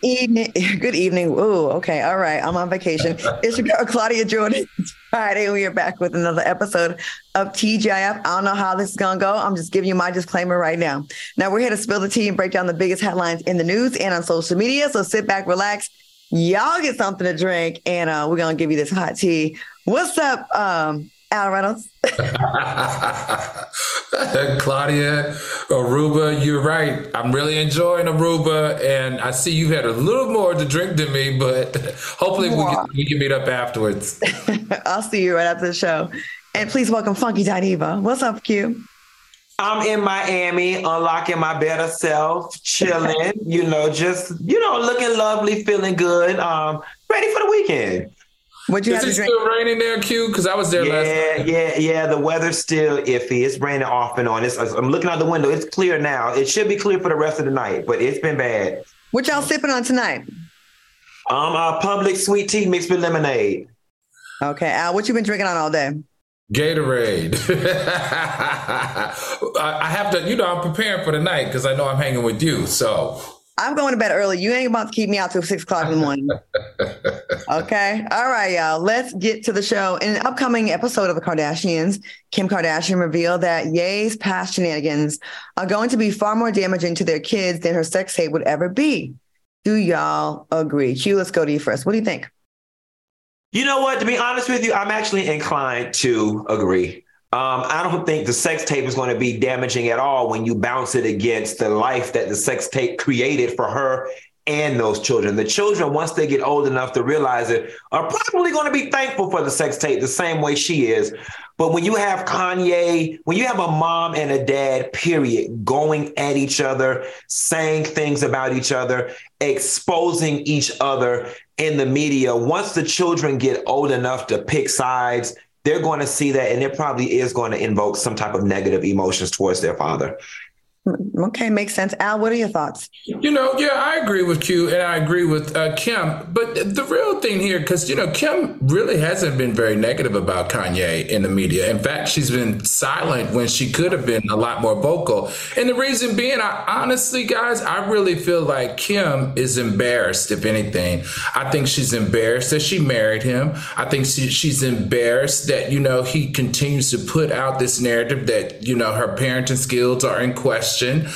Good evening. Ooh, okay. All right. I'm on vacation. It's your girl, Claudia Jordan. It's Friday. We are back with another episode of TGIF. I don't know how this is going to go. I'm just giving you my disclaimer right now. Now, we're here to spill the tea and break down the biggest headlines in the news and on social media. So sit back, relax. Y'all get something to drink, and we're going to give you this hot tea. What's up, Al Reynolds? Claudia, Aruba, you're right. I'm really enjoying Aruba, and I see you've had a little more to drink than me, but hopefully we can meet up afterwards. I'll see you right after the show. And please welcome Funky Dineva. What's up, Q? I'm in Miami, unlocking my better self, chilling, looking lovely, feeling good, ready for the weekend. Is it still raining there, Q? Because I was there last night. Yeah. The weather's still iffy. It's raining off and on. I'm looking out the window. It's clear now. It should be clear for the rest of the night, but it's been bad. What y'all sipping on tonight? Our Public Sweet Tea mixed with lemonade. Okay, Al, what you been drinking on all day? Gatorade. I have to, I'm preparing for the night because I know I'm hanging with you, so... I'm going to bed early. You ain't about to keep me out till 6 o'clock in the morning. Okay. All right, y'all. Let's get to the show. In an upcoming episode of The Kardashians, Kim Kardashian revealed that Ye's past shenanigans are going to be far more damaging to their kids than her sex tape would ever be. Do y'all agree? Q, let's go to you first. What do you think? You know what? To be honest with you, I'm actually inclined to agree. I don't think the sex tape is going to be damaging at all when you bounce it against the life that the sex tape created for her and those children. The children, once they get old enough to realize it, are probably going to be thankful for the sex tape the same way she is. But when you have Kanye, when you have a mom and a dad, period, going at each other, saying things about each other, exposing each other in the media, once the children get old enough to pick sides, they're going to see that, and it probably is going to invoke some type of negative emotions towards their father. Okay, makes sense. Al, what are your thoughts? I agree with you, and I agree with Kim. But the real thing here, because, Kim really hasn't been very negative about Kanye in the media. In fact, she's been silent when she could have been a lot more vocal. And the reason being, I really feel like Kim is embarrassed, if anything. I think she's embarrassed that she married him. I think she's embarrassed that, he continues to put out this narrative that, her parenting skills are in question. And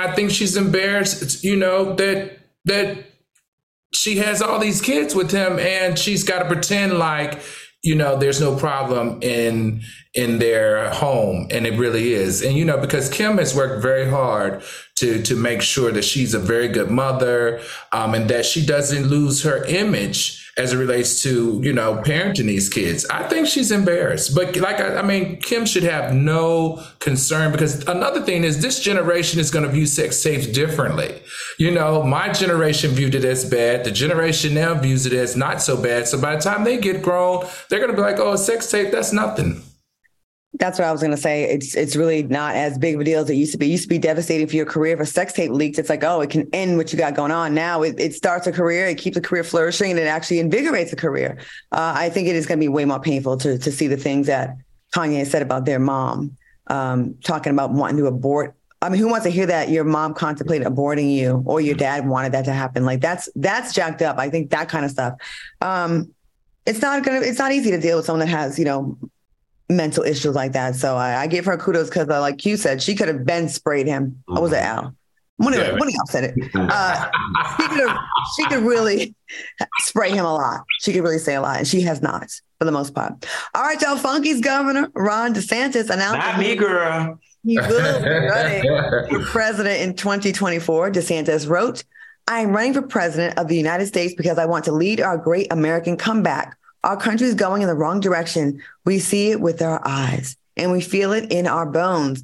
I think she's embarrassed, that she has all these kids with him and she's got to pretend like, there's no problem in their home. And it really is. And, because Kim has worked very hard to make sure that she's a very good mother, and that she doesn't lose her image as it relates to, parenting these kids. I think she's embarrassed. But Kim should have no concern, because another thing is this generation is going to view sex tapes differently. My generation viewed it as bad. The generation now views it as not so bad. So by the time they get grown, they're going to be like, oh, a sex tape, that's nothing. That's what I was going to say. It's really not as big of a deal as it used to be. It used to be devastating for your career. If a sex tape leaked, it's like, oh, it can end what you got going on. Now it starts a career, it keeps a career flourishing, and it actually invigorates a career. I think it is going to be way more painful to see the things that Kanye said about their mom, talking about wanting to abort. I mean, who wants to hear that your mom contemplated aborting you or your dad wanted that to happen? Like that's jacked up. I think that kind of stuff. It's not easy to deal with someone that has, mental issues like that. So I give her kudos because, like you said, she could have been sprayed him. Mm-hmm. Or was it Al? One of y'all said it. She could really spray him a lot. She could really say a lot, and she has not for the most part. All right, y'all. Funky's governor, Ron DeSantis, announced. Not me, girl. He will be running for president in 2024, DeSantis wrote. I am running for president of the United States because I want to lead our great American comeback. Our country is going in the wrong direction. We see it with our eyes and we feel it in our bones.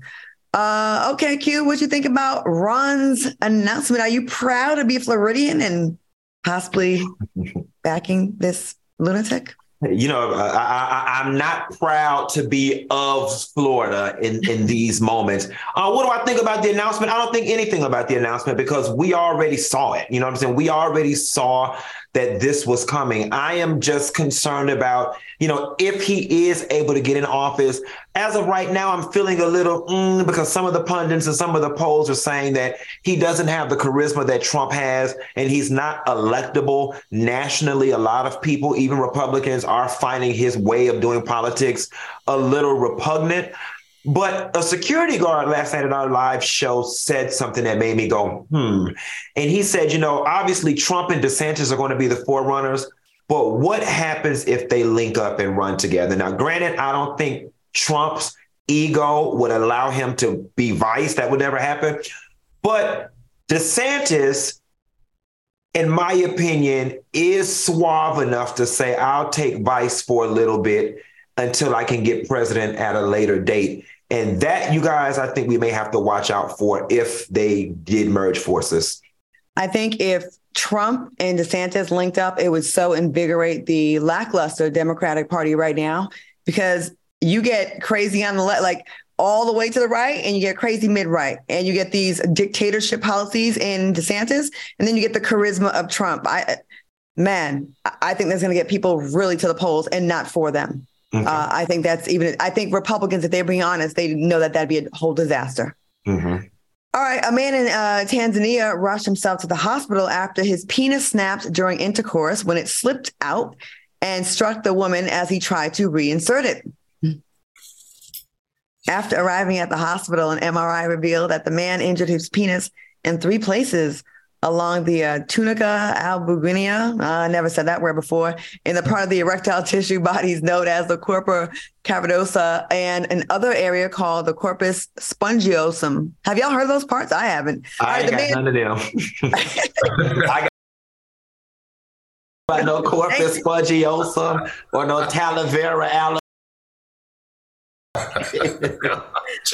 Okay, Q, what you think about Ron's announcement? Are you proud to be Floridian and possibly backing this lunatic? You know, I'm not proud to be of Florida in these moments. What do I think about the announcement? I don't think anything about the announcement because we already saw it. You know what I'm saying? We already saw that this was coming. I am just concerned about, you know, if he is able to get in office. As of right now, I'm feeling a little because some of the pundits and some of the polls are saying that he doesn't have the charisma that Trump has and he's not electable nationally. A lot of people, even Republicans, are finding his way of doing politics a little repugnant. But a security guard last night at our live show said something that made me go, And he said, you know, obviously Trump and DeSantis are going to be the forerunners, but what happens if they link up and run together? Now, granted, I don't think Trump's ego would allow him to be vice. That would never happen. But DeSantis, in my opinion, is suave enough to say, I'll take vice for a little bit until I can get president at a later date. And that, you guys, I think we may have to watch out for if they did merge forces. I think if Trump and DeSantis linked up, it would so invigorate the lackluster Democratic Party right now, because you get crazy on the left, like all the way to the right, and you get crazy mid-right, and you get these dictatorship policies in DeSantis, and then you get the charisma of Trump. I think that's going to get people really to the polls and not for them. Okay. I think Republicans, if they're being honest, they know that that'd be a whole disaster. Mm-hmm. All right. A man in Tanzania rushed himself to the hospital after his penis snapped during intercourse when it slipped out and struck the woman as he tried to reinsert it. After arriving at the hospital, an MRI revealed that the man injured his penis in 3 places along the tunica albuginea, I never said that word before, in the part of the erectile tissue bodies known as the corpora cavernosa, and another area called the corpus spongiosum. Have y'all heard of those parts? I haven't. None of them. But no corpus spongiosum or no tala vera ala.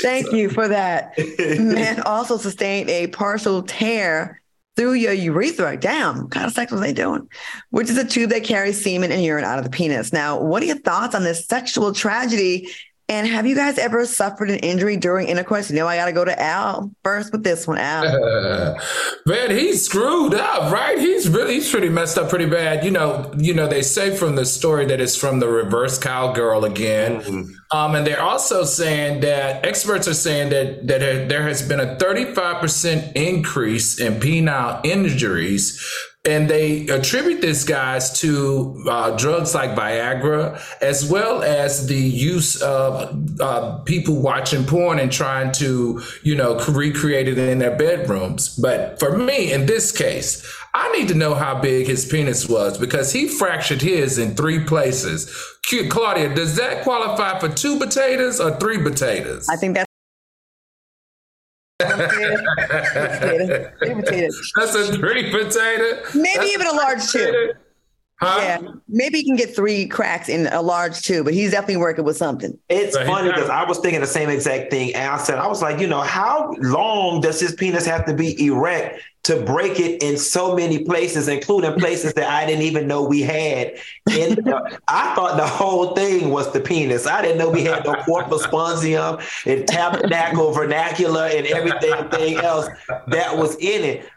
Thank you for that. Man also sustained a partial tear through your urethra. Damn, what kind of sex was they doing? Which is a tube that carries semen and urine out of the penis. Now, what are your thoughts on this sexual tragedy? And have you guys ever suffered an injury during intercourse? You know, I got to go to Al first with this one, Al. Man, he's screwed up, right? He's pretty messed up pretty bad. You know, they say from the story that it's from the reverse cowgirl again. Mm-hmm. And they're also saying that experts are saying that there has been a 35% increase in penile injuries. And they attribute this, guys, to drugs like Viagra, as well as the use of people watching porn and trying to, you know, recreate it in their bedrooms. But for me, in this case, I need to know how big his penis was, because he fractured his in 3 places. Claudia, does that qualify for 2 potatoes or 3 potatoes? I think that's. Potato. That's a 3 potato. Maybe that's even a large potato. 2. Huh? Yeah, maybe he can get 3 cracks in a large 2, but he's definitely working with something. It's funny because I was thinking the same exact thing. And I said, I was like, you know, how long does his penis have to be erect to break it in so many places, including places that I didn't even know we had? I thought the whole thing was the penis. I didn't know we had no corpus spongium and tabernacle vernacular and everything else that was in it.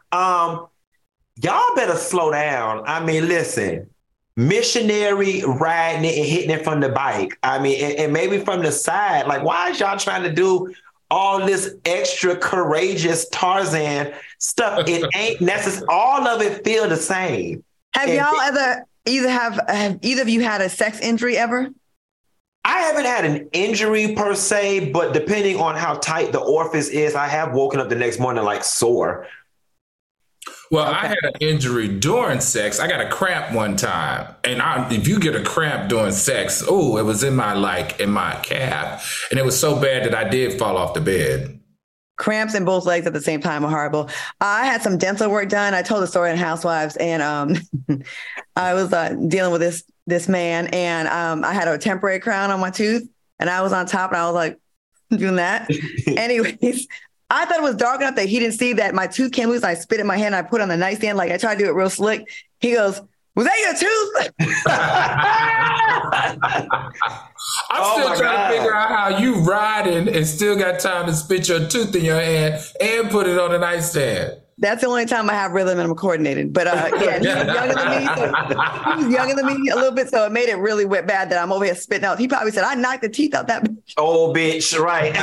Y'all better slow down. I mean, listen. Missionary riding it and hitting it from the bike. I mean, and maybe from the side. Like, why is y'all trying to do all this extra courageous Tarzan stuff? It ain't necessary. All of it feel the same. Have y'all ever have either of you had a sex injury ever? I haven't had an injury per se, but depending on how tight the orifice is, I have woken up the next morning like sore. Well, okay. I had an injury during sex. I got a cramp one time. And if you get a cramp during sex, it was in my calf. And it was so bad that I did fall off the bed. Cramps in both legs at the same time are horrible. I had some dental work done. I told the story in Housewives, and I was dealing with this man, and I had a temporary crown on my tooth, and I was on top, and I was like doing that. Anyways, I thought it was dark enough that he didn't see that my tooth came loose. I spit in my hand. And I put it on the nightstand. Like, I tried to do it real slick. He goes, "Was that your tooth?" I'm still trying to figure out how you riding and still got time to spit your tooth in your hand and put it on the nightstand. That's the only time I have rhythm and I'm coordinated. But yeah, he was younger than me. A little bit. So it made it really wet bad that I'm over here spitting out. He probably said, "I knocked the teeth out that bitch." Oh, bitch. Right.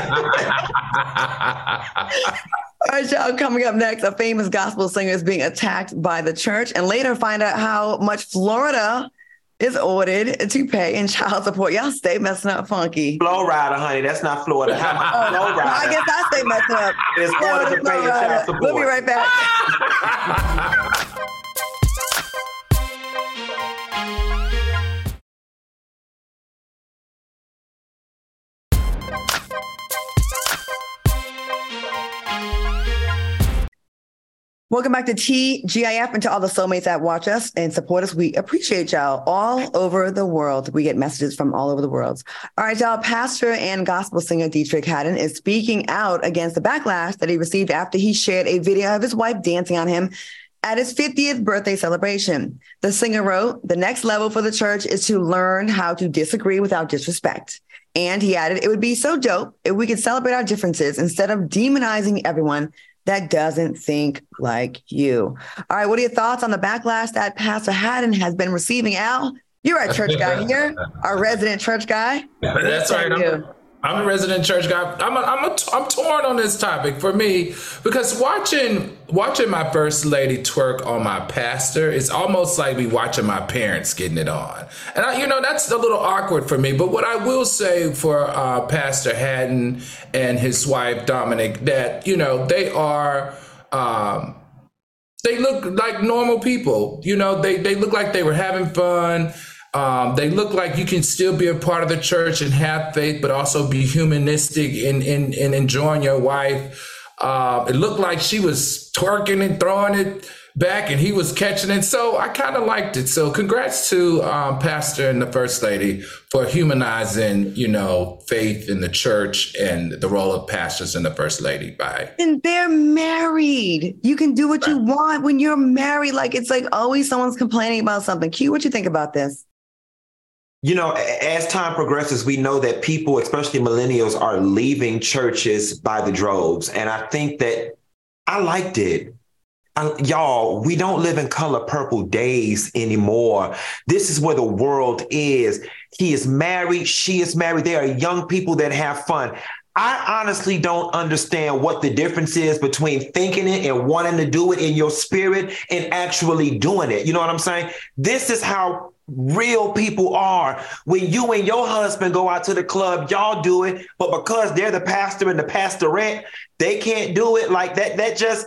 All right, y'all. Coming up next, a famous gospel singer is being attacked by the church. And later find out how much Florida is ordered to pay in child support. Y'all stay messing up, Funky. Flo Rida, honey. That's not Florida. Flo Rida. I guess I stay messing up. It's Florida to pay in child support. We'll be right back. Welcome back to TGIF and to all the soulmates that watch us and support us. We appreciate y'all all over the world. We get messages from all over the world. All right, y'all. Pastor and gospel singer Dietrich Haddon is speaking out against the backlash that he received after he shared a video of his wife dancing on him at his 50th birthday celebration. The singer wrote, "The next level for the church is to learn how to disagree without disrespect." And he added, "It would be so dope if we could celebrate our differences instead of demonizing everyone that doesn't think like you." All right. What are your thoughts on the backlash that Pastor Haddon has been receiving? Al, you're our church guy here, our resident church guy. That's right. I'm a resident church guy. I'm torn on this topic for me, because watching my first lady twerk on my pastor is almost like me watching my parents getting it on. And that's a little awkward for me. But what I will say for Pastor Haddon and his wife, Dominic, that, they are, they look like normal people. They look like they were having fun. They look like you can still be a part of the church and have faith, but also be humanistic in enjoying your wife. It looked like she was twerking and throwing it back and he was catching it. So I kind of liked it. So congrats to Pastor and the First Lady for humanizing, faith in the church and the role of pastors and the First Lady. Bye. And they're married. You can do what you want when you're married. Like, it's like always someone's complaining about something. Q, what you think about this? As time progresses, we know that people, especially millennials, are leaving churches by the droves. And I think that I liked it. Y'all, we don't live in Color Purple days anymore. This is where the world is. He is married. She is married. They are young people that have fun. I honestly don't understand what the difference is between thinking it and wanting to do it in your spirit and actually doing it. You know what I'm saying? This is how real people are. When you and your husband go out to the club, y'all do it, but because they're the pastor and the pastorette, they can't do it like that.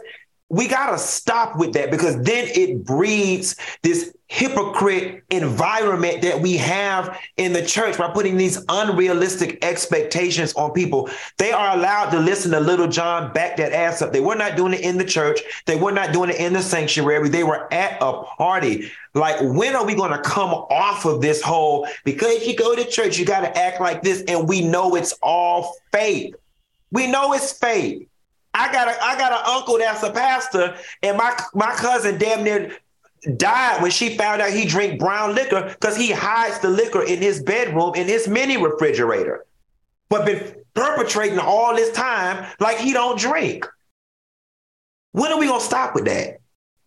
We gotta stop with that, because then it breeds this hypocrite environment that we have in the church by putting these unrealistic expectations on people. They are allowed to listen to Little John back that ass up. They were not doing it in the church. They were not doing it in the sanctuary. They were at a party. Like, when are we going to come off of this whole, because you go to church, you got to act like this? And we know it's all fake. We know it's fake. I got an uncle that's a pastor, and my cousin damn near died when she found out he drank brown liquor, because he hides the liquor in his bedroom in his mini refrigerator, but been perpetrating all this time like he don't drink. When are we going to stop with that?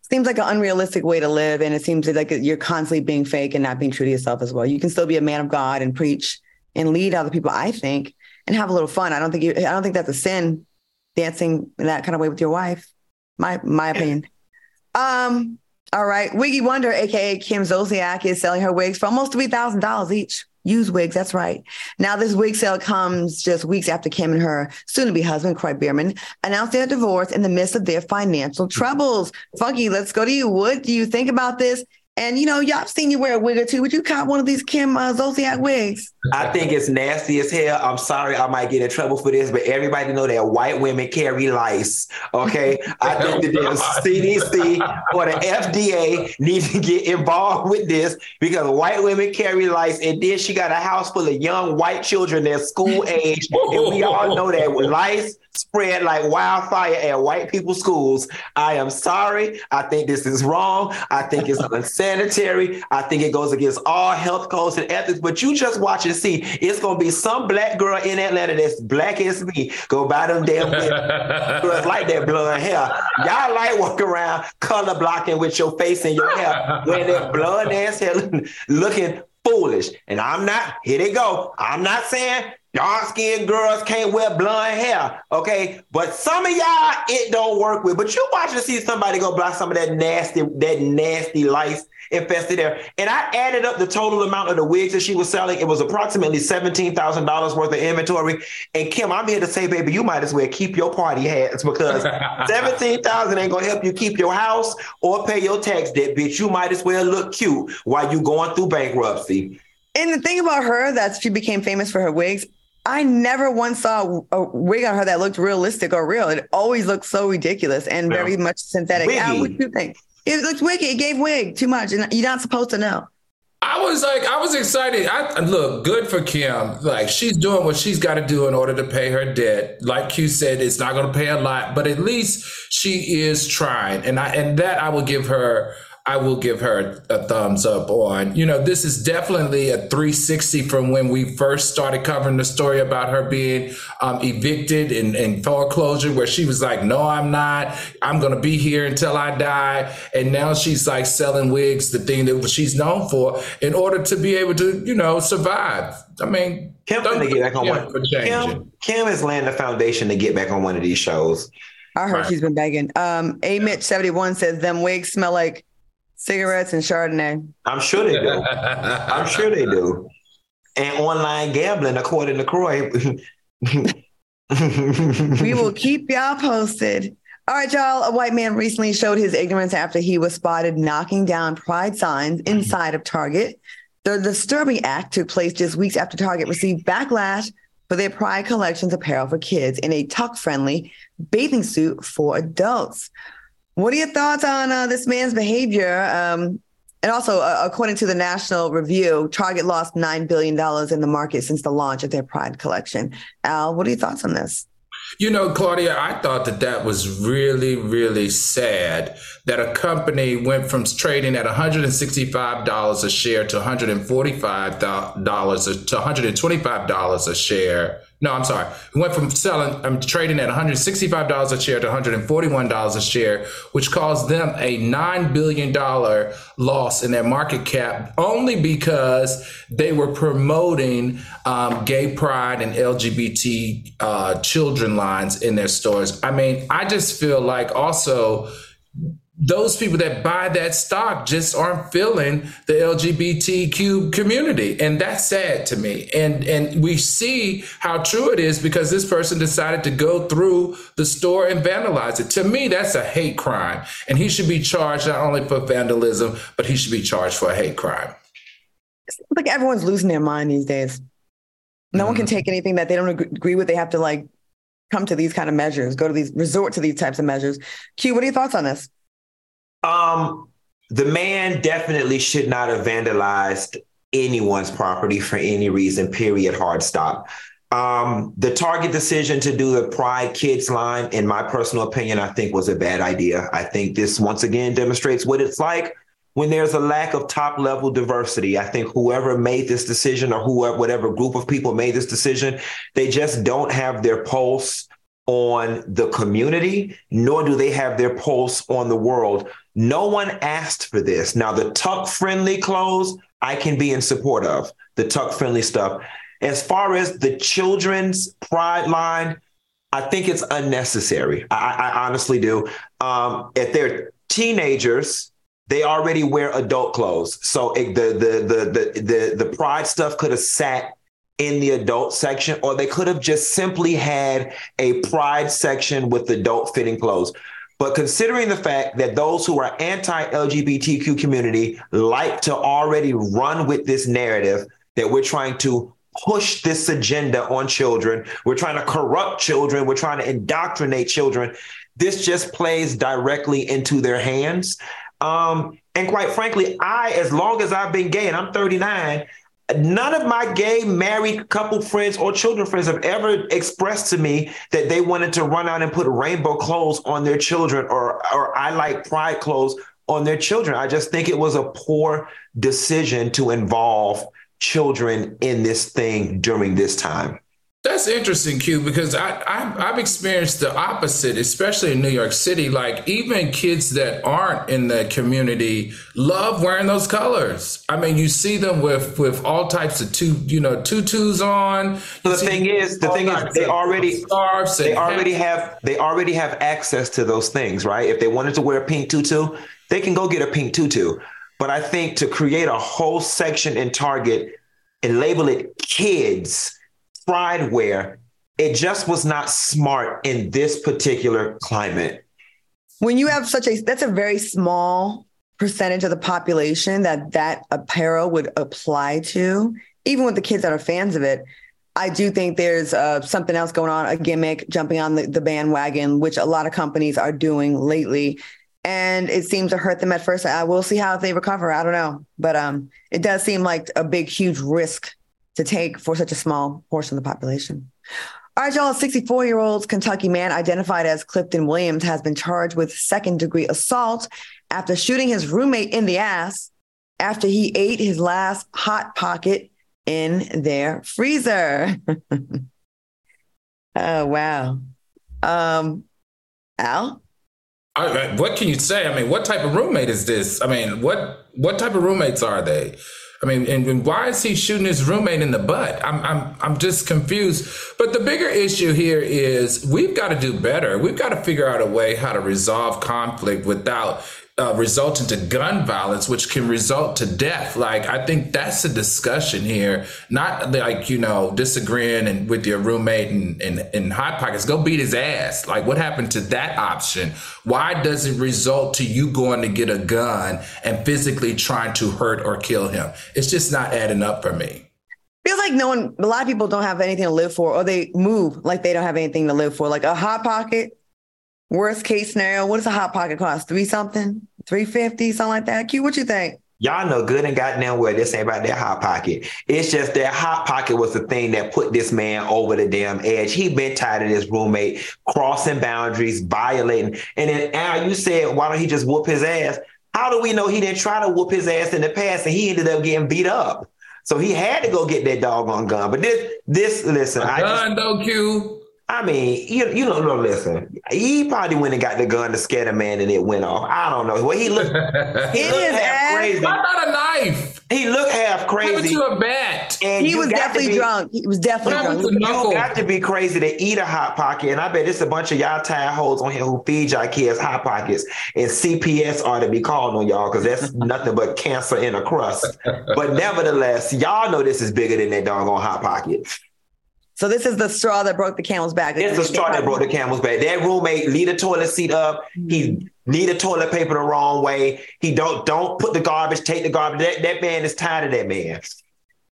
Seems like an unrealistic way to live, and it seems like you're constantly being fake and not being true to yourself as well. You can still be a man of God and preach and lead other people, I think, and have a little fun. I don't think that's a sin, dancing in that kind of way with your wife. My opinion. All right. Wiggy Wonder, a.k.a. Kim Zolciak, is selling her wigs for almost $3,000 each. Use wigs. That's right. Now, this wig sale comes just weeks after Kim and her soon-to-be husband, Craig Beerman, announced their divorce in the midst of their financial troubles. Funky, let's go to you. What do you think about this? And, you know, y'all have seen you wear a wig or two. Would you cop one of these Kim Zolciak wigs? I think it's nasty as hell. I'm sorry. I might get in trouble for this, but everybody know that white women carry lice. Okay. I think that the CDC or the FDA need to get involved with this because white women carry lice. And then she got a house full of young white children that's school age. And we all know that with lice spread like wildfire at white people's schools. I am sorry. I think this is wrong. I think it's unsanitary. I think it goes against all health codes and ethics, but you just watch and see. It's going to be some black girl in Atlanta that's black as me. Go buy them damn girls like that blonde hair. Y'all like walking around color blocking with your face and your hair wearing that blonde ass hair looking foolish. And I'm not, here they go. I'm not saying dark-skinned girls can't wear blonde hair, okay? But some of y'all, it don't work with. But you watch and see somebody go block some of that nasty lice infested there. And I added up the total amount of the wigs that she was selling. It was approximately $17,000 worth of inventory. And Kim, I'm here to say, baby, you might as well keep your party hats because $17,000 ain't going to help you keep your house or pay your tax debt, bitch. You might as well look cute while you going through bankruptcy. And the thing about her that she became famous for her wigs, I never once saw a wig on her that looked realistic or real. It always looked so ridiculous and very much synthetic. Al, what do you think? It looked wiggy. It gave wig too much. And you're not supposed to know. I was excited. Look, good for Kim. Like, she's doing what she's got to do in order to pay her debt. Like you said, it's not going to pay a lot, but at least she is trying. I will give her a thumbs up on. You know, this is definitely a 360 from when we first started covering the story about her being evicted and foreclosure, where she was like, no, I'm not. I'm going to be here until I die. And now she's like selling wigs, the thing that she's known for, in order to be able to, you know, survive. I mean, Kim is laying the foundation to get back on one of these shows. I heard she's been begging. Mitch71 says them wigs smell like cigarettes and Chardonnay. I'm sure they do. And online gambling, according to Croy. We will keep y'all posted. All right, y'all. A white man recently showed his ignorance after he was spotted knocking down pride signs inside of Target. The disturbing act took place just weeks after Target received backlash for their Pride Collections apparel for kids in a tuck-friendly bathing suit for adults. What are your thoughts on this man's behavior? And also, according to the National Review, Target lost $9 billion in the market since the launch of their Pride collection. Al, what are your thoughts on this? You know, Claudia, I thought that was really, really sad that a company went from trading at $165 a share to $145 to $125 a share. No, I'm sorry. It went from trading at $165 a share to $141 a share, which caused them a $9 billion loss in their market cap only because they were promoting gay pride and LGBT children lines in their stores. I mean, I just feel like also those people that buy that stock just aren't feeling the LGBTQ community. And that's sad to me. And we see how true it is because this person decided to go through the store and vandalize it. To me, that's a hate crime. And he should be charged not only for vandalism, but he should be charged for a hate crime. It's like everyone's losing their mind these days. No one can take anything that they don't agree with. They have to like come to these kind of measures, resort to these types of measures. Q, what are your thoughts on this? The man definitely should not have vandalized anyone's property for any reason, period, hard stop. The Target decision to do the Pride Kids line, in my personal opinion, I think was a bad idea. I think this once again demonstrates what it's like when there's a lack of top level diversity. I think whoever made this decision or whatever group of people made this decision, they just don't have their pulse on the community, nor do they have their pulse on the world. No one asked for this. Now, the tuck-friendly clothes, I can be in support of, the tuck-friendly stuff. As far as the children's pride line, I think it's unnecessary. I honestly do. If they're teenagers, They already wear adult clothes. So the pride stuff could have sat in the adult section, or they could have just simply had a pride section with adult fitting clothes. But considering the fact that those who are anti-LGBTQ community like to already run with this narrative that we're trying to push this agenda on children, we're trying to corrupt children, we're trying to indoctrinate children, this just plays directly into their hands. And quite frankly, as long as I've been gay, and I'm 39, none of my gay married couple friends or children friends have ever expressed to me that they wanted to run out and put rainbow clothes on their children or I like pride clothes on their children. I just think it was a poor decision to involve children in this thing during this time. That's interesting, Q, because I've experienced the opposite, especially in New York City. Like, even kids that aren't in the community love wearing those colors. I mean, you see them with all types of tutus on. So the thing is, they already have access to those things, right? If they wanted to wear a pink tutu, they can go get a pink tutu. But I think to create a whole section in Target and label it kids' pride wear, it just was not smart in this particular climate. When you have that's a very small percentage of the population that apparel would apply to, even with the kids that are fans of it. I do think there's something else going on, a gimmick, jumping on the bandwagon, which a lot of companies are doing lately. And it seems to hurt them at first. I will see how they recover. I don't know. But it does seem like a big, huge risk to take for such a small portion of the population. All right, y'all, a 64-year-old Kentucky man identified as Clifton Williams has been charged with second-degree assault after shooting his roommate in the ass after he ate his last Hot Pocket in their freezer. Oh, wow. Al? What can you say? I mean, what type of roommate is this? I mean, what type of roommates are they? I mean, and why is he shooting his roommate in the butt? I'm just confused. But the bigger issue here is we've got to do better. We've got to figure out a way how to resolve conflict without resulting to gun violence, which can result to death. Like, I think that's the discussion here. Not like, disagreeing and with your roommate and Hot Pockets, go beat his ass. Like, what happened to that option? Why does it result to you going to get a gun and physically trying to hurt or kill him? It's just not adding up for me. Feels like a lot of people don't have anything to live for, or they move like they don't have anything to live for. Like a Hot Pocket, worst case scenario, what does a Hot Pocket cost? $3.50, something like that. Q, what you think? Y'all know good and goddamn well this ain't about that Hot Pocket. It's just that Hot Pocket was the thing that put this man over the damn edge. He been tired of his roommate crossing boundaries, violating. And then Al, you said, why don't he just whoop his ass? How do we know he didn't try to whoop his ass in the past and he ended up getting beat up? So he had to go get that doggone gun. But listen. Q. I mean, you don't know, listen, he probably went and got the gun to scare the man and it went off. I don't know. Well, he looked half crazy. Why not a knife? He looked half crazy. Give it to a bat. And he was definitely drunk. You got to be crazy to eat a Hot Pocket. And I bet it's a bunch of y'all tired hoes on here who feed y'all kids Hot Pockets. And CPS ought to be called on y'all because that's nothing but cancer in a crust. But nevertheless, y'all know this is bigger than that doggone Hot Pocket. So this is the straw that broke the camel's back. It's the straw that broke the camel's back. That roommate leave the toilet seat up. He leave the toilet paper the wrong way. He don't put the garbage, take the garbage. That man is tired of that man.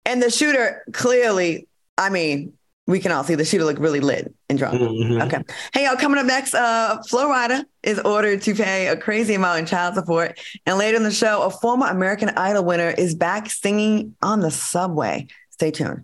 And the shooter clearly, I mean, we can all see the shooter look really lit and drunk. Mm-hmm. Okay. Hey, y'all, coming up next, Flo Rida is ordered to pay a crazy amount in child support. And later in the show, a former American Idol winner is back singing on the subway. Stay tuned.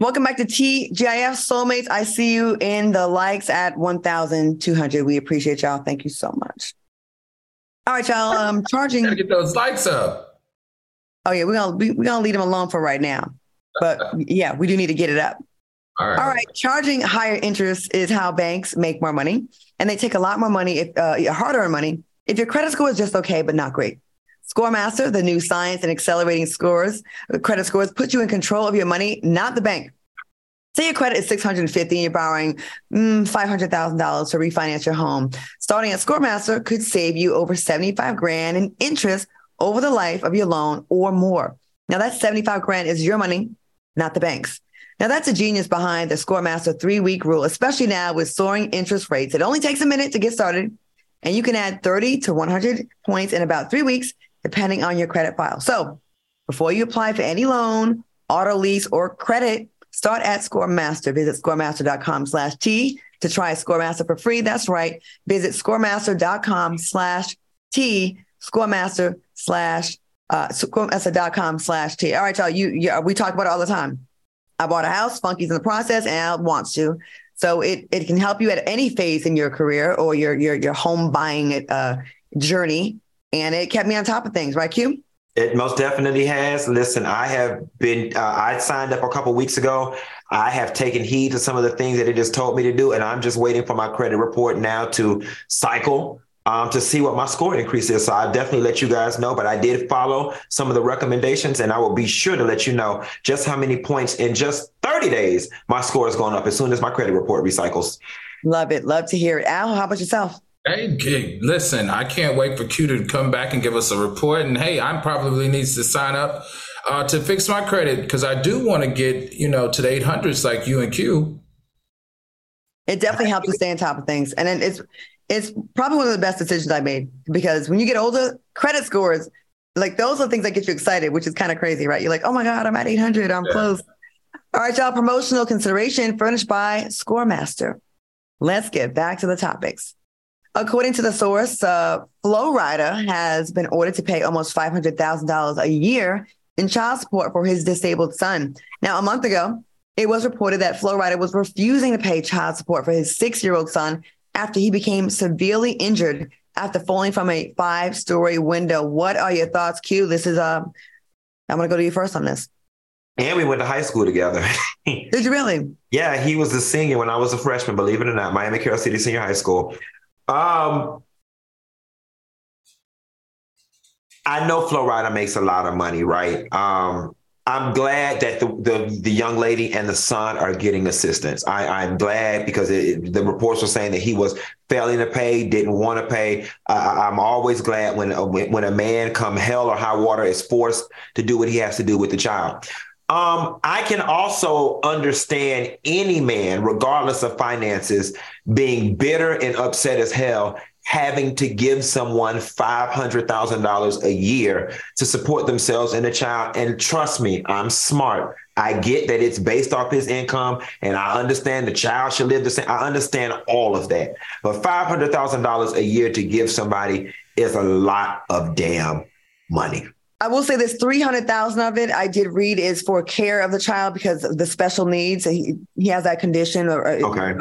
Welcome back to TGIF Soulmates. I see you in the likes at 1,200. We appreciate y'all. Thank you so much. All right, y'all. Charging. Gotta get those likes up. Oh yeah, we're gonna leave them alone for right now. But yeah, we do need to get it up. All right. Charging higher interest is how banks make more money, and they take a lot more money, harder money, If your credit score is just okay, but not great, Scoremaster, the new science and accelerating scores, credit scores, put you in control of your money, not the bank. Say your credit is 650 and you're borrowing $500,000 to refinance your home. Starting at Scoremaster could save you over $75,000 in interest over the life of your loan or more. Now that $75,000 is your money, not the bank's. Now that's the genius behind the Scoremaster 3-week rule, especially now with soaring interest rates. It only takes a minute to get started, and you can add 30 to 100 points in about 3 weeks, depending on your credit file. So before you apply for any loan, auto lease, or credit, start at Scoremaster. Visit scoremaster.com/T to try Scoremaster for free. That's right. Visit scoremaster.com/T, scoremaster.com/T. All right, y'all, we talk about it all the time. I bought a house, Funky's in the process, and Al wants to. So it can help you at any phase in your career or your home buying journey. And it kept me on top of things, right, Q? It most definitely has. Listen, I have been, I signed up a couple of weeks ago. I have taken heed to some of the things that it just told me to do. And I'm just waiting for my credit report now to cycle to see what my score increase is. So I'll definitely let you guys know, but I did follow some of the recommendations and I will be sure to let you know just how many points in just 30 days my score is going up as soon as my credit report recycles. Love it. Love to hear it. Al, how about yourself? Hey, listen, I can't wait for Q to come back and give us a report. And hey, I probably needs to sign up to fix my credit because I do want to get, to the 800s like you and Q. It definitely helps you stay on top of things. And then it's probably one of the best decisions I made because when you get older, credit scores, like those are things that get you excited, which is kind of crazy, right? You're like, oh my God, I'm at 800. I'm close. All right, y'all, promotional consideration furnished by Scoremaster. Let's get back to the topics. According to the source, Flo Rida has been ordered to pay almost $500,000 a year in child support for his disabled son. Now, a month ago, it was reported that Flo Rida was refusing to pay child support for his 6-year-old son after he became severely injured after falling from a 5-story window. What are your thoughts, Q? This is, I'm going to go to you first on this. And we went to high school together. Did you really? Yeah, he was a senior when I was a freshman, believe it or not, Miami Carol City Senior High School. I know Flo Rida makes a lot of money, right? I'm glad that the young lady and the son are getting assistance. I'm glad because the reports were saying that he was failing to pay, didn't want to pay. I'm always glad when a man come hell or high water is forced to do what he has to do with the child. I can also understand any man, regardless of finances, being bitter and upset as hell, having to give someone $500,000 a year to support themselves and a child. And trust me, I'm smart. I get that it's based off his income and I understand the child should live the same. I understand all of that. But $500,000 a year to give somebody is a lot of damn money. I will say this, $300,000 of it I did read is for care of the child because of the special needs. He has that condition. Okay.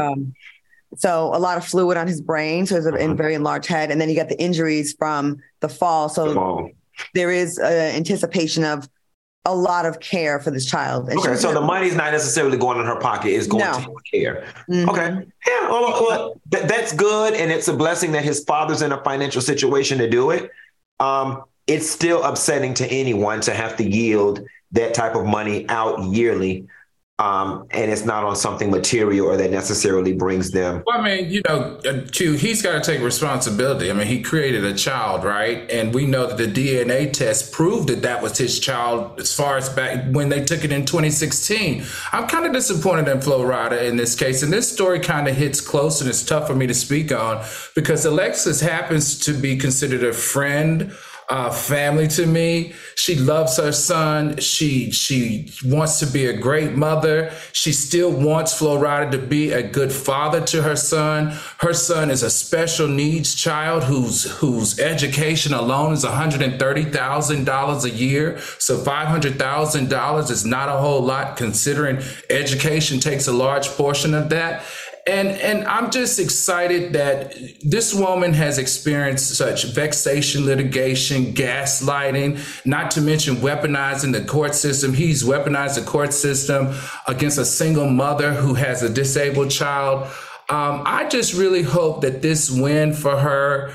So a lot of fluid on his brain. So it's a very enlarged head. And then you got the injuries from the fall. So there is anticipation of a lot of care for this child. And okay, so the money's not necessarily going in her pocket. It's going to care. Mm-hmm. Okay. Yeah, well, that's good. And it's a blessing that his father's in a financial situation to do it. It's still upsetting to anyone to have to yield that type of money out yearly. And it's not on something material or that necessarily brings them. Well, I mean, too, he's got to take responsibility. I mean, he created a child, right? And we know that the DNA test proved that was his child as far as back when they took it in 2016. I'm kind of disappointed in Flo Rida in this case. And this story kind of hits close and it's tough for me to speak on because Alexis happens to be considered a friend, family to me. She loves her son. She wants to be a great mother. She still wants Flo Rida to be a good father to her son. Her son is a special needs child whose education alone is $130,000 a year. So $500,000 is not a whole lot considering education takes a large portion of that. And I'm just excited that this woman has experienced such vexation, litigation, gaslighting, not to mention weaponizing the court system. He's weaponized the court system against a single mother who has a disabled child. I just really hope that this win for her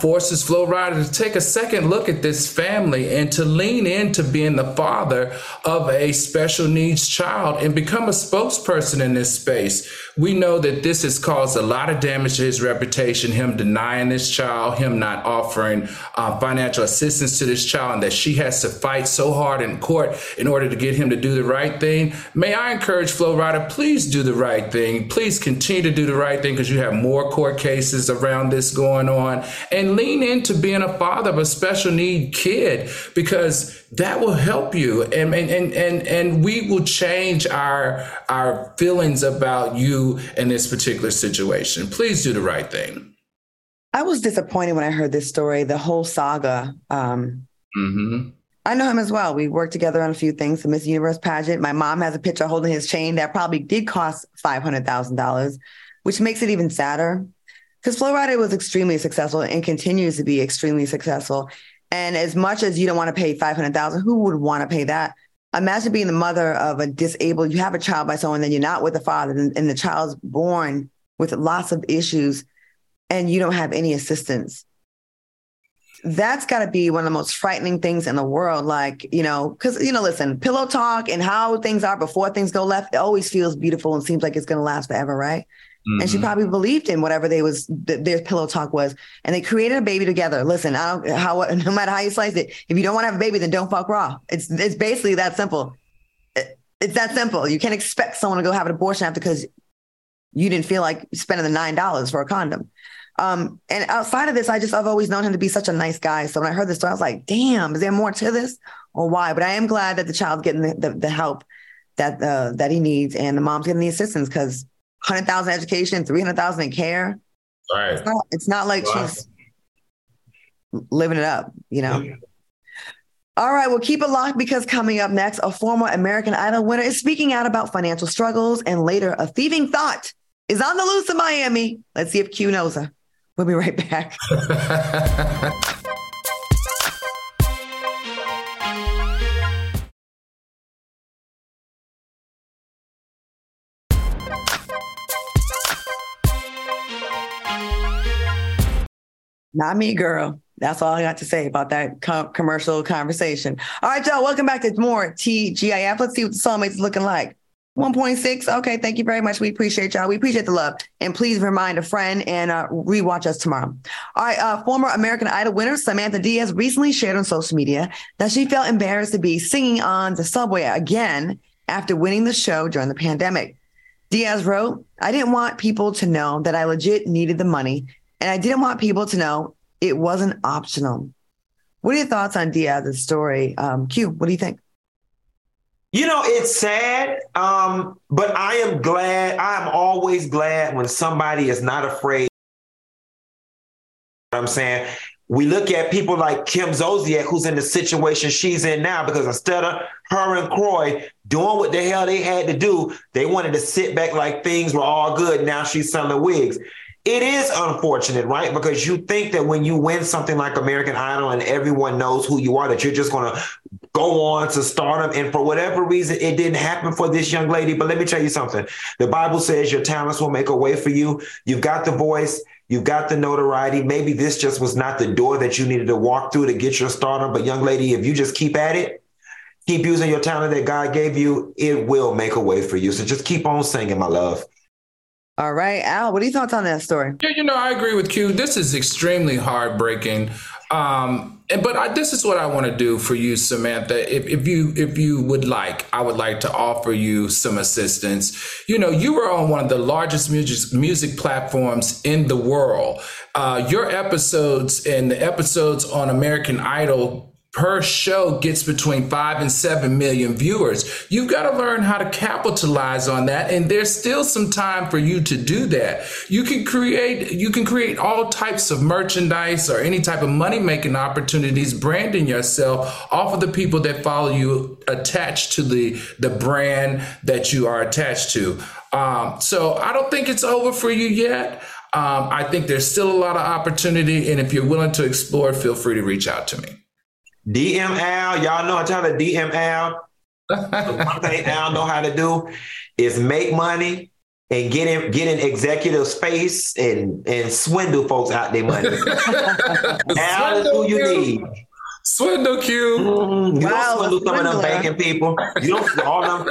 forces Flo Rida to take a second look at this family and to lean into being the father of a special needs child and become a spokesperson in this space. We know that this has caused a lot of damage to his reputation, him denying this child, him not offering financial assistance to this child, and that she has to fight so hard in court in order to get him to do the right thing. May I encourage Flo Rida, please do the right thing. Please continue to do the right thing, because you have more court cases around this going on, and lean into being a father of a special need kid, because that will help you. And we will change our feelings about you in this particular situation. Please do the right thing. I was disappointed when I heard this story, the whole saga. I know him as well. We worked together on a few things, the Miss Universe pageant. My mom has a picture holding his chain that probably did cost $500,000, which makes it even sadder, because Flo Rida was extremely successful and continues to be extremely successful. And as much as you don't want to pay $500,000, who would want to pay that? Imagine being the mother of a disabled, you have a child by someone, then you're not with the father, and the child's born with lots of issues and you don't have any assistance. That's got to be one of the most frightening things in the world. Like, you know, because, you know, listen, pillow talk and how things are before things go left, it always feels beautiful and seems like it's going to last forever, right? Mm-hmm. And she probably believed in whatever their pillow talk was. And they created a baby together. Listen, no matter how you slice it, if you don't want to have a baby, then don't fuck raw. It's basically that simple. It's that simple. You can't expect someone to go have an abortion after because you didn't feel like spending the $9 for a condom. And outside of this, I've always known him to be such a nice guy. So when I heard this story, I was like, damn, is there more to this or why? But I am glad that the child's getting the help that he needs, and the mom's getting the assistance, because $100,000 education, $300,000 in care. Right. It's not like she's living it up, you know? Yeah. All right. Well, keep it locked, because coming up next, a former American Idol winner is speaking out about financial struggles, and later a thieving thought is on the loose in Miami. Let's see if Q knows her. We'll be right back. Not me, girl. That's all I got to say about that commercial conversation. All right, y'all. Welcome back to more TGIF. Let's see what the soulmates is looking like. 1.6. Okay. Thank you very much. We appreciate y'all. We appreciate the love. And please remind a friend and rewatch us tomorrow. All right. Former American Idol winner Samantha Diaz recently shared on social media that she felt embarrassed to be singing on the subway again after winning the show during the pandemic. Diaz wrote, "I didn't want people to know that I legit needed the money, and I didn't want people to know it wasn't optional." What are your thoughts on Diaz's story? Q, what do you think? You know, it's sad, but I am glad. I am always glad when somebody is not afraid. You know what I'm saying? We look at people like Kim Zolciak, who's in the situation she's in now, because instead of her and Croy doing what the hell they had to do, they wanted to sit back like things were all good. Now she's selling wigs. It is unfortunate, right? Because you think that when you win something like American Idol and everyone knows who you are, that you're just going to go on to stardom. And for whatever reason, it didn't happen for this young lady. But let me tell you something. The Bible says your talents will make a way for you. You've got the voice. You've got the notoriety. Maybe this just was not the door that you needed to walk through to get your stardom. But young lady, if you just keep at it, keep using your talent that God gave you, it will make a way for you. So just keep on singing, my love. All right, Al, what are your thoughts on that story? Yeah, you know, I agree with Q. This is extremely heartbreaking. But this is what I want to do for you, Samantha. If you would like, I would like to offer you some assistance. You know, you were on one of the largest music platforms in the world. Your episodes and the episodes on American Idol per show gets between 5 and 7 million viewers. You've got to learn how to capitalize on that. And there's still some time for you to do that. You can create all types of merchandise or any type of money-making opportunities, branding yourself off of the people that follow you, attached to the brand that you are attached to. So I don't think it's over for you yet. I think there's still a lot of opportunity. And if you're willing to explore, feel free to reach out to me. DM Al, y'all know I'm trying to DM Al. The one thing Al know how to do is make money, and get in executive space and swindle folks out their money. Now is who you need. Swindle Q. Mm-hmm. You don't swindle some of them banking people. You don't all them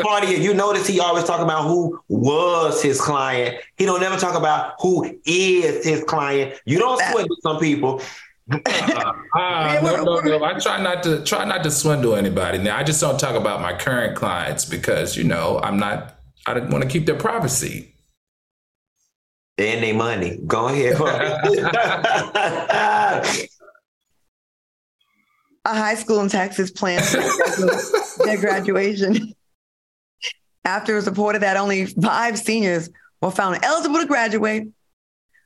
party. You notice he always talk about who was his client. He don't never talk about who is his client. You don't swindle some people. No. I try not to swindle anybody. Now I just don't talk about my current clients because I don't want to keep their privacy. And their money. Go ahead. A high school in Texas planned their graduation after it was reported that only 5 seniors were found eligible to graduate.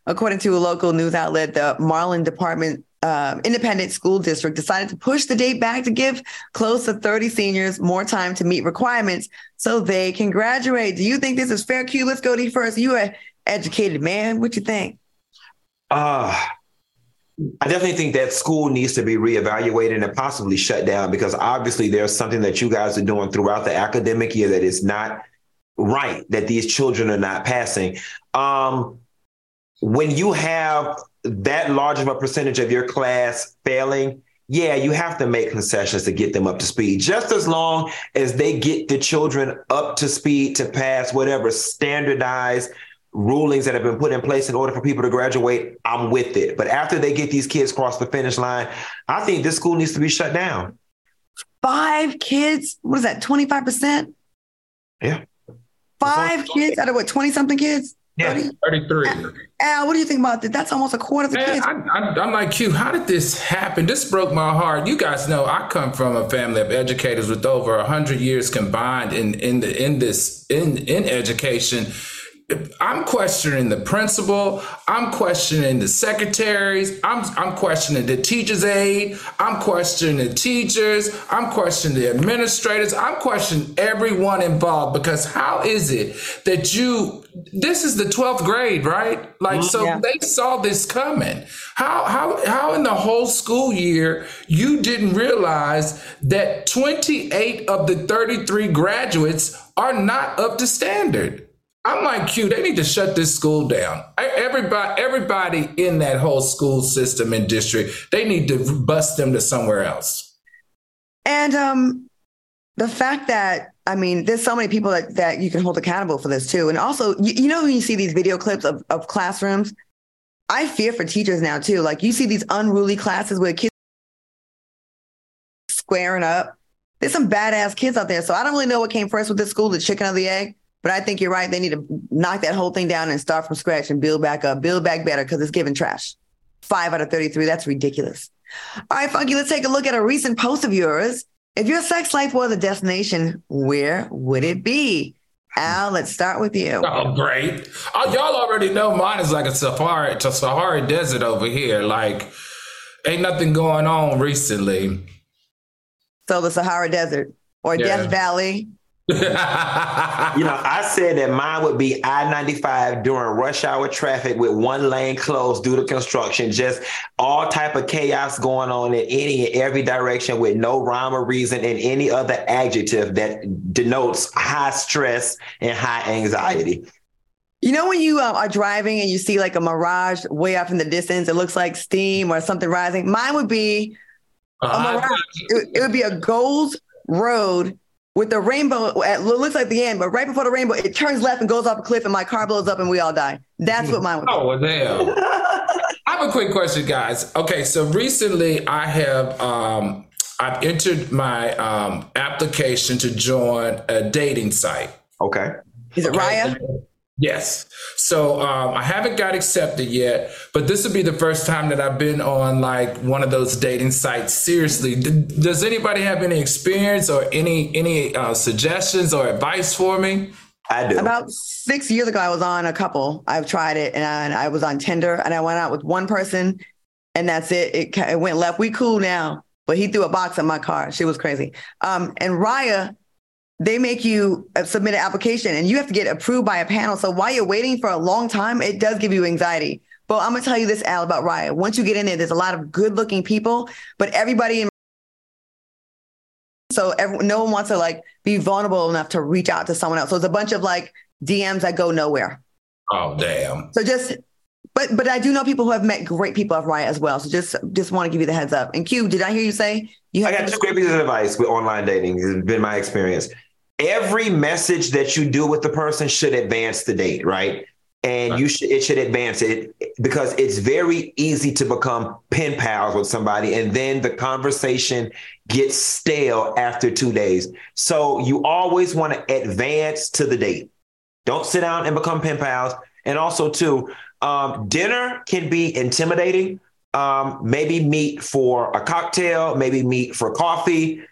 According to a local news outlet, the Marlin Independent School District decided to push the date back to give close to 30 seniors more time to meet requirements so they can graduate. Do you think this is fair, Q? Let's go to you first. You are an educated man. What you think? I definitely think that school needs to be reevaluated and possibly shut down because obviously there's something that you guys are doing throughout the academic year that is not right, that these children are not passing. When you have that large of a percentage of your class failing, yeah, you have to make concessions to get them up to speed. Just as long as they get the children up to speed to pass whatever standardized rulings that have been put in place in order for people to graduate, I'm with it. But after they get these kids across the finish line, I think this school needs to be shut down. 5 kids? What is that, 25%? Yeah. 5 kids out of what, 20-something kids? Yeah, 33. Al, what do you think about that? That's almost a quarter of the kids. I'm like, you, how did this happen? This broke my heart. You guys know I come from a family of educators with over 100 years combined in education. I'm questioning the principal. I'm questioning the secretaries. I'm questioning the teacher's aide. I'm questioning the teachers. I'm questioning the administrators. I'm questioning everyone involved because how is it that this is the 12th grade, right? Like, so they saw this coming. How in the whole school year you didn't realize that 28 of the 33 graduates are not up to standard? I'm like, Q, they need to shut this school down. Everybody in that whole school system and district, they need to bust them to somewhere else. And the fact that, I mean, there's so many people that you can hold accountable for this, too. And also, when you see these video clips of classrooms, I fear for teachers now, too. Like, you see these unruly classes where kids squaring up. There's some badass kids out there. So I don't really know what came first with this school, the chicken or the egg. But I think you're right. They need to knock that whole thing down and start from scratch and build back up, build back better, because it's giving trash. 5 out of 33. That's ridiculous. All right, Funky, let's take a look at a recent post of yours. If your sex life was a destination, where would it be? Al, let's start with you. Oh, great. Y'all already know mine is like a Sahara desert over here. Like, ain't nothing going on recently. So the Sahara Desert or Death Valley. I said that mine would be I-95 during rush hour traffic with one lane closed due to construction, just all type of chaos going on in any and every direction with no rhyme or reason and any other adjective that denotes high stress and high anxiety. You know, when you are driving and you see like a mirage way off in the distance, it looks like steam or something rising. Mine would be a mirage. It would be a gold road with the rainbow, it looks like the end, but right before the rainbow, it turns left and goes off a cliff and my car blows up and we all die. That's what mine was. Oh, well, damn. I have a quick question, guys. Okay, so recently I have, I've entered my application to join a dating site. Okay. Is it Raya? Yes. So I haven't got accepted yet, but this would be the first time that I've been on like one of those dating sites. Seriously, does anybody have any experience or any suggestions or advice for me? I do. About 6 years ago, I was on a couple. I've tried it and I was on Tinder and I went out with one person and that's it. It went left. We cool now, but he threw a box at my car. She was crazy. And Raya, they make you submit an application and you have to get approved by a panel. So while you're waiting for a long time, it does give you anxiety. But I'm going to tell you this, Al, about Raya. Once you get in there's a lot of good looking people, but everybody in. So no one wants to like be vulnerable enough to reach out to someone else. So it's a bunch of like DMs that go nowhere. Oh, damn. So just, but I do know people who have met great people at Raya as well. So just want to give you the heads up. And Q, did I hear you say? I got just great pieces of advice with online dating. It's been my experience. Every message that you do with the person should advance the date, right? And it should advance it, because it's very easy to become pen pals with somebody. And then the conversation gets stale after 2 days. So you always want to advance to the date. Don't sit down and become pen pals. And also too, dinner can be intimidating. Maybe meet for a cocktail, maybe meet for coffee.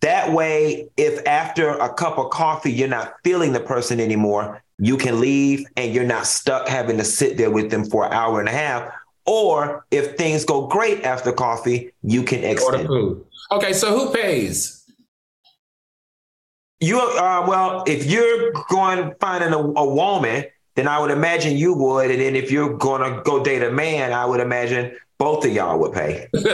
That way, if after a cup of coffee, you're not feeling the person anymore, you can leave and you're not stuck having to sit there with them for an hour and a half. Or if things go great after coffee, you can extend. Okay, so who pays? You well, if you're going finding a woman, then I would imagine you would. And then if you're going to go date a man, I would imagine both of y'all would pay. That's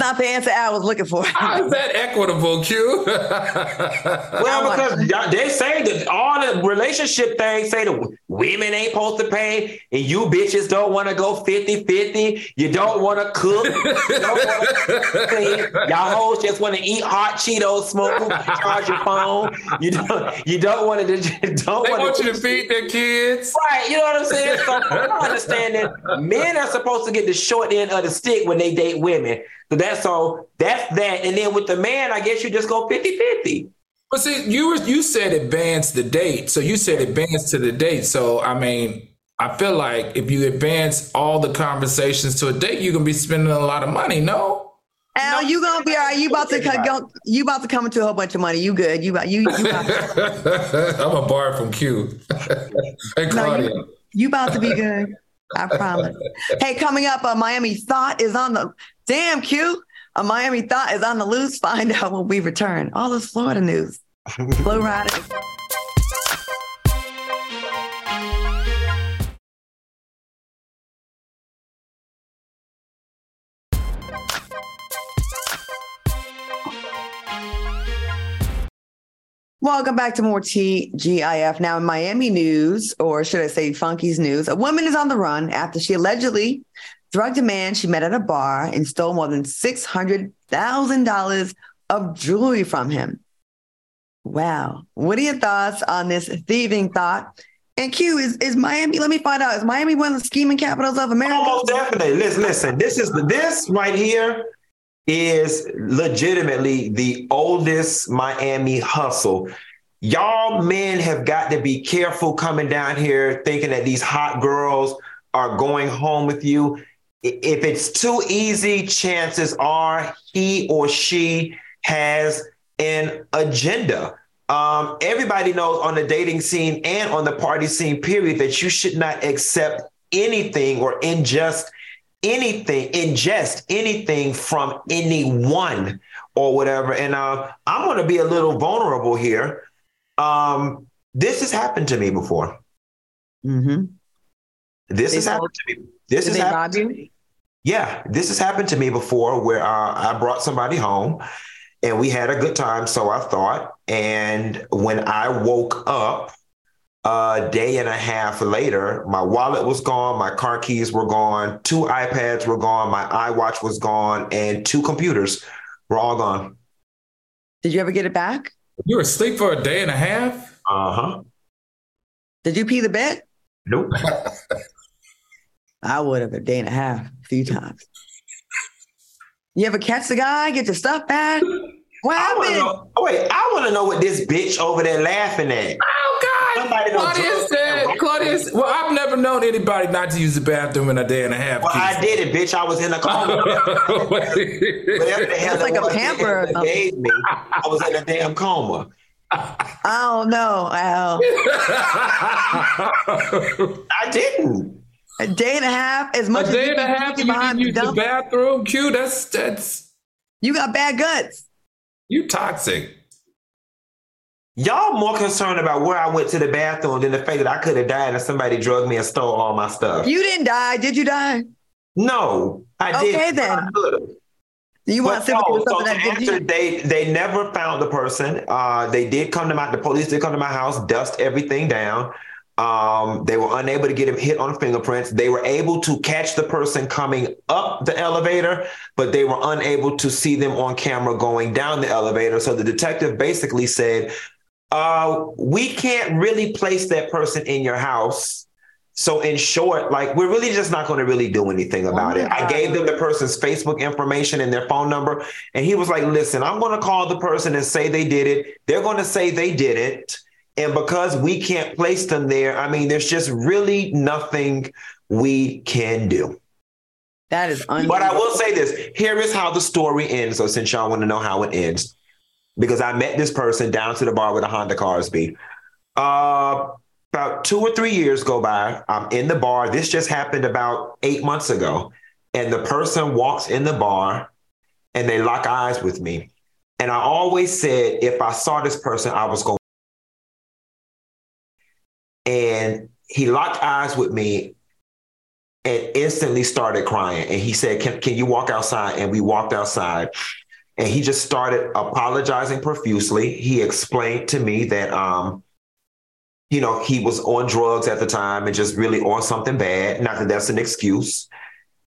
not the answer I was looking for. How is that equitable, Q? Well, because they say that all the relationship things say that women ain't supposed to pay, and you bitches don't want to go 50-50. You don't want to cook. You don't wanna clean. Y'all hoes just want to eat hot Cheetos, smoke, charge your phone. You don't want to. They want you to feed their kids. Right. You know what I'm saying? So I don't understand that men are supposed to get the short end of the stick when they date women. So that's that. And then with the man, I guess you just go 50-50. But see, you said advance the date. So you said advance to the date. So, I mean, I feel like if you advance all the conversations to a date, you're going to be spending a lot of money. No? Al, no. You going to be all right. You about to come into a whole bunch of money. You good. You about to. I'm a bar from Q. Hey, Claudia. No, you about to be good. I promise. Hey, coming up, a Miami Thought is on the loose. Find out when we return. All this Florida news. Flo Rida. Welcome back to more TGIF. Now in Miami news, or should I say Funky's news, a woman is on the run after she allegedly drugged a man she met at a bar and stole more than $600,000 of jewelry from him. Wow. What are your thoughts on this thieving thought? And Q, is Miami, let me find out, is Miami one of the scheming capitals of America? Oh, definitely. Listen, this right here is legitimately the oldest Miami hustle. Y'all men have got to be careful coming down here thinking that these hot girls are going home with you. If it's too easy, chances are he or she has an agenda. Everybody knows on the dating scene and on the party scene period that you should not accept anything or ingest anything from anyone or whatever. And I'm going to be a little vulnerable here. This has happened to me before. Mm-hmm. This has happened to me before where I brought somebody home and we had a good time. So I thought, and when I woke up a day and a half later, my wallet was gone, my car keys were gone, 2 iPads were gone, my iWatch was gone, and 2 computers were all gone. Did you ever get it back? You were asleep for a day and a half? Uh-huh. Did you pee the bed? Nope. I would have a day and a half, a few times. You ever catch the guy, get your stuff back? What happened? I want to know what this bitch over there laughing at. Oh, God. Claudia said, well, I've never known anybody not to use the bathroom in a day and a half. Well, I did it, bitch. I was in a car. Whatever the hell. It's like a pamper. I was in a damn coma. I don't know, Al. I didn't. A day and a half, as much as a day and a half. You didn't use the bathroom, Q. That's. You got bad guts. You toxic. Y'all more concerned about where I went to the bathroom than the fact that I could have died if somebody drugged me and stole all my stuff. You didn't die. Did you die? No, I didn't. Okay, then. You want sympathy with something that gives you? They never found the person. They did come to the police did come to my house, dust everything down. They were unable to get him hit on fingerprints. They were able to catch the person coming up the elevator, but they were unable to see them on camera going down the elevator. So the detective basically said, we can't really place that person in your house. So in short, like, we're really just not going to really do anything about it. I gave them the person's Facebook information and their phone number. And he was like, listen, I'm going to call the person and say they did it. They're going to say they didn't. And because we can't place them there, I mean, there's just really nothing we can do. That is unbelievable. But I will say this. Here is how the story ends. So since y'all want to know how it ends, because I met this person down to the bar with a Honda Carsby. About 2 or 3 years go by. I'm in the bar. This just happened about 8 months ago. And the person walks in the bar and they lock eyes with me. And I always said, if I saw this person, I was going. And he locked eyes with me and instantly started crying. And he said, can you walk outside? And we walked outside. And he just started apologizing profusely. He explained to me that, you know, he was on drugs at the time and just really on something bad. Not that that's an excuse.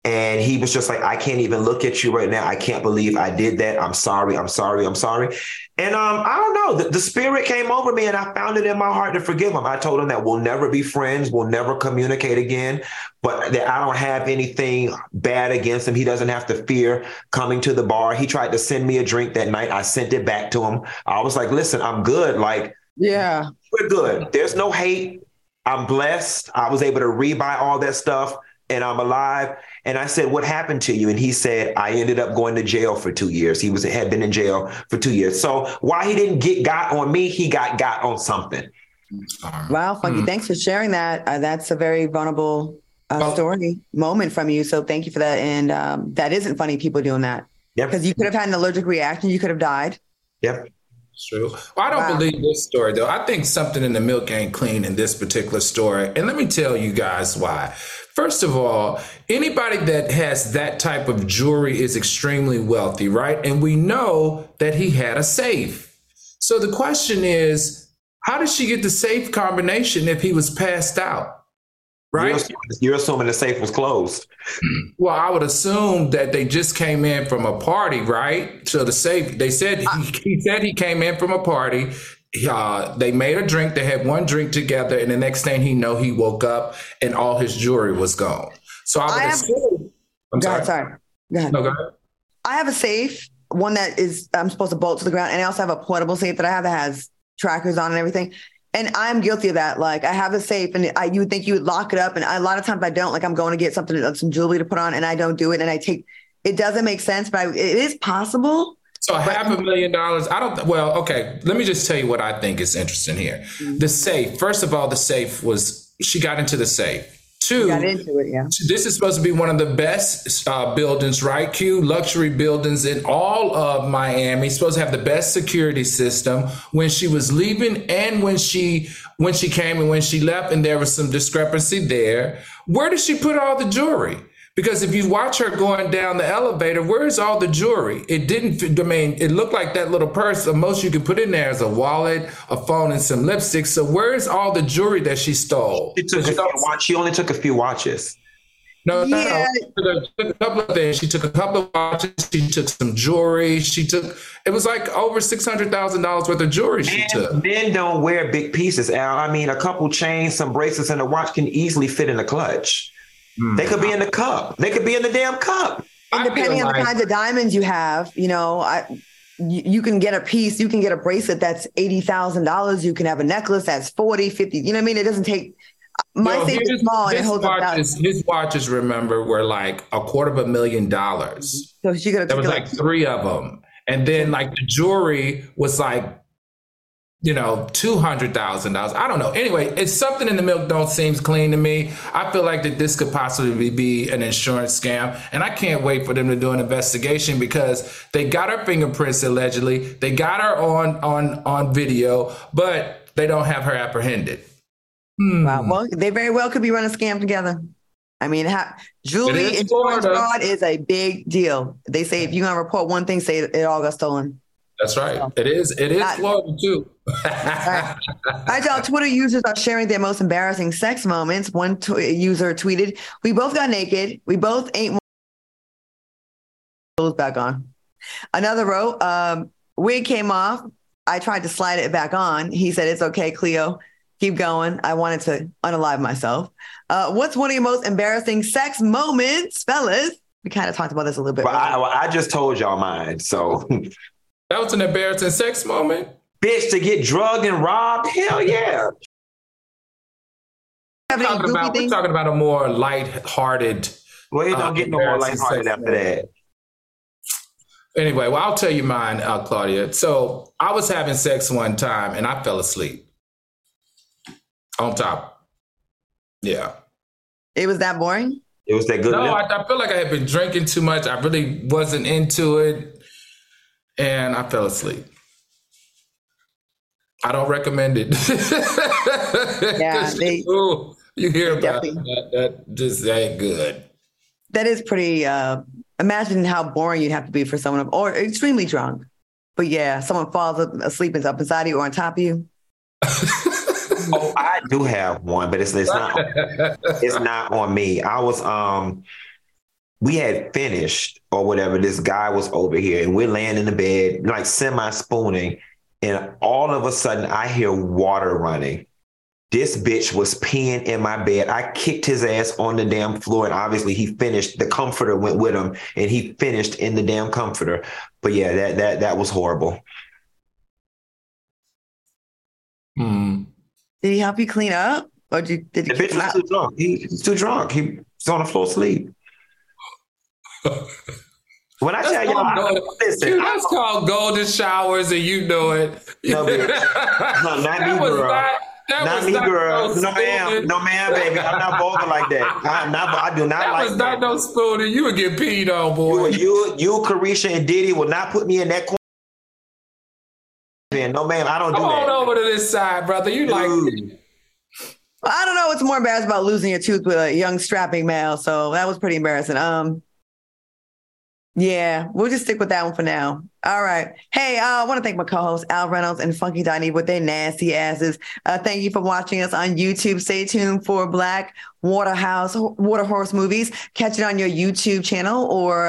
And he was just like, I can't even look at you right now. I can't believe I did that. I'm sorry. I'm sorry. I'm sorry. And I don't know. The spirit came over me and I found it in my heart to forgive him. I told him that we'll never be friends. We'll never communicate again, but that I don't have anything bad against him. He doesn't have to fear coming to the bar. He tried to send me a drink that night. I sent it back to him. I was like, listen, I'm good. Like, yeah, we're good. There's no hate. I'm blessed. I was able to rebuy all that stuff. And I'm alive. And I said, what happened to you? And he said, I ended up going to jail for 2 years. He had been in jail for 2 years. So why he didn't get got on me, he got on something. Wow, Funky. Thanks for sharing that. That's a very vulnerable moment from you. So thank you for that. And that isn't funny, people doing that. Yep. Because you could have had an allergic reaction. You could have died. Yep. It's true. Well, I don't believe this story, though. I think something in the milk ain't clean in this particular story. And let me tell you guys why. First of all, anybody that has that type of jewelry is extremely wealthy, right? And we know that he had a safe. So the question is, how did she get the safe combination if he was passed out? Right? You're assuming the safe was closed. Well, I would assume that they just came in from a party, right? So the safe, they said, he said he came in from a party. They made a drink. They had one drink together. And the next thing he know, he woke up and all his jewelry was gone. So I would assume. I'm sorry. Go ahead. No, go ahead. I have a safe, one that is, I'm supposed to bolt to the ground. And I also have a portable safe that I have that has trackers on and everything. And I'm guilty of that. Like, I have a safe and you would think you would lock it up. And a lot of times I don't. Like, I'm going to get some jewelry to put on and I don't do it. And it doesn't make sense, but it is possible. So $500,000, let me just tell you what I think is interesting here. Mm-hmm. The safe, first of all, she got into the safe. Two, got into it, yeah. This is supposed to be one of the best buildings, right? Luxury buildings in all of Miami. It's supposed to have the best security system. When she was leaving and when she came and when she left, and there was some discrepancy there. Where did she put all the jewelry? Because if you watch her going down the elevator, where's all the jewelry? It looked like that little purse. The most you could put in there is a wallet, a phone, and some lipstick. So where's all the jewelry that she stole? She only took a few watches. She took a couple of things. She took a couple of watches. She took some jewelry. It was like over $600,000 worth of jewelry she took. Men don't wear big pieces, Al. I mean, a couple chains, some bracelets, and a watch can easily fit in a clutch. They could be in the cup. They could be in the damn cup. And depending on the kinds of diamonds you have, you know, you can get a piece, you can get a bracelet that's $80,000. You can have a necklace that's 40, 50. You know what I mean? It doesn't take. My safe is small and it holds up thousands. His watches, remember, were like $250,000. So she could have. There was like three of them. And then like the jewelry was like, you know, $200,000. I don't know. Anyway, it's something in the milk don't seem clean to me. I feel like that this could possibly be an insurance scam. And I can't wait for them to do an investigation because they got her fingerprints allegedly. They got her on video, but they don't have her apprehended. Wow. Well, they very well could be running a scam together. I mean, Julie in Florida is a big deal. They say if you're going to report one thing, say it all got stolen. That's right. So, it is Florida too. Right. All right, y'all. Twitter users are sharing their most embarrassing sex moments. One user tweeted, "We both got naked. We both ate clothes back on." Another wrote, "Wig came off. I tried to slide it back on." He said, "It's okay, Cleo. Keep going. I wanted to unalive myself." What's one of your most embarrassing sex moments, fellas? We kind of talked about this a little bit. Well, I just told y'all mine, so. That was an embarrassing sex moment. Bitch, to get drugged and robbed? Hell yeah. We're talking about a more lighthearted. Well, it don't get no more lighthearted after that. Anyway, well, I'll tell you mine, Claudia. So I was having sex one time and I fell asleep. On top. Yeah. It was that boring? It was that good? No, I feel like I had been drinking too much. I really wasn't into it. And I fell asleep. I don't recommend it. Yeah, you hear about that. That just ain't good. That is pretty... imagine how boring you'd have to be for someone, or extremely drunk. But yeah, someone falls asleep and up inside you or on top of you. Oh, I do have one, but it's not on me. I was we had finished or whatever. This guy was over here, and we're laying in the bed, like semi spooning, and all of a sudden I hear water running. This bitch was peeing in my bed. I kicked his ass on the damn floor, and obviously he finished. The comforter went with him, and he finished in the damn comforter. But yeah, that was horrible. Mm. Did he help you clean up, or did the bitch was too drunk? He's too drunk. He's on the floor asleep. When I tell y'all, listen. Dude, that's called golden showers, and you know it. No, bitch. No, not me, bro. Not me, girl. No, ma'am. No, ma'am, baby. I'm not bothered like that. I do not that like that. That was not no spooning. You would get peed on, boy. You, Carisha, and Diddy will not put me in that corner. No, ma'am. I don't do that. Come on over to this side, brother. You like it. I don't know what's more embarrassing about losing your tooth with a young strapping male. So that was pretty embarrassing. Yeah, we'll just stick with that one for now. All right. Hey, I want to thank my co-hosts, Al Reynolds and Funky Dineva with their nasty asses. Thank you for watching us on YouTube. Stay tuned for Black Water Horse Movies. Catch it on your YouTube channel or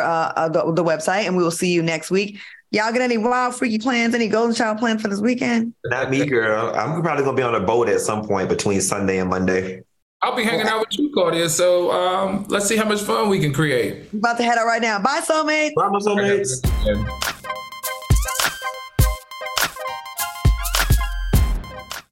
the website, and we will see you next week. Y'all get any wild, freaky plans, any golden shower plans for this weekend? Not me, girl. I'm probably going to be on a boat at some point between Sunday and Monday. I'll be hanging out with you, Claudia. So let's see how much fun we can create. We're about to head out right now. Bye, soulmates. Bye, my soulmates.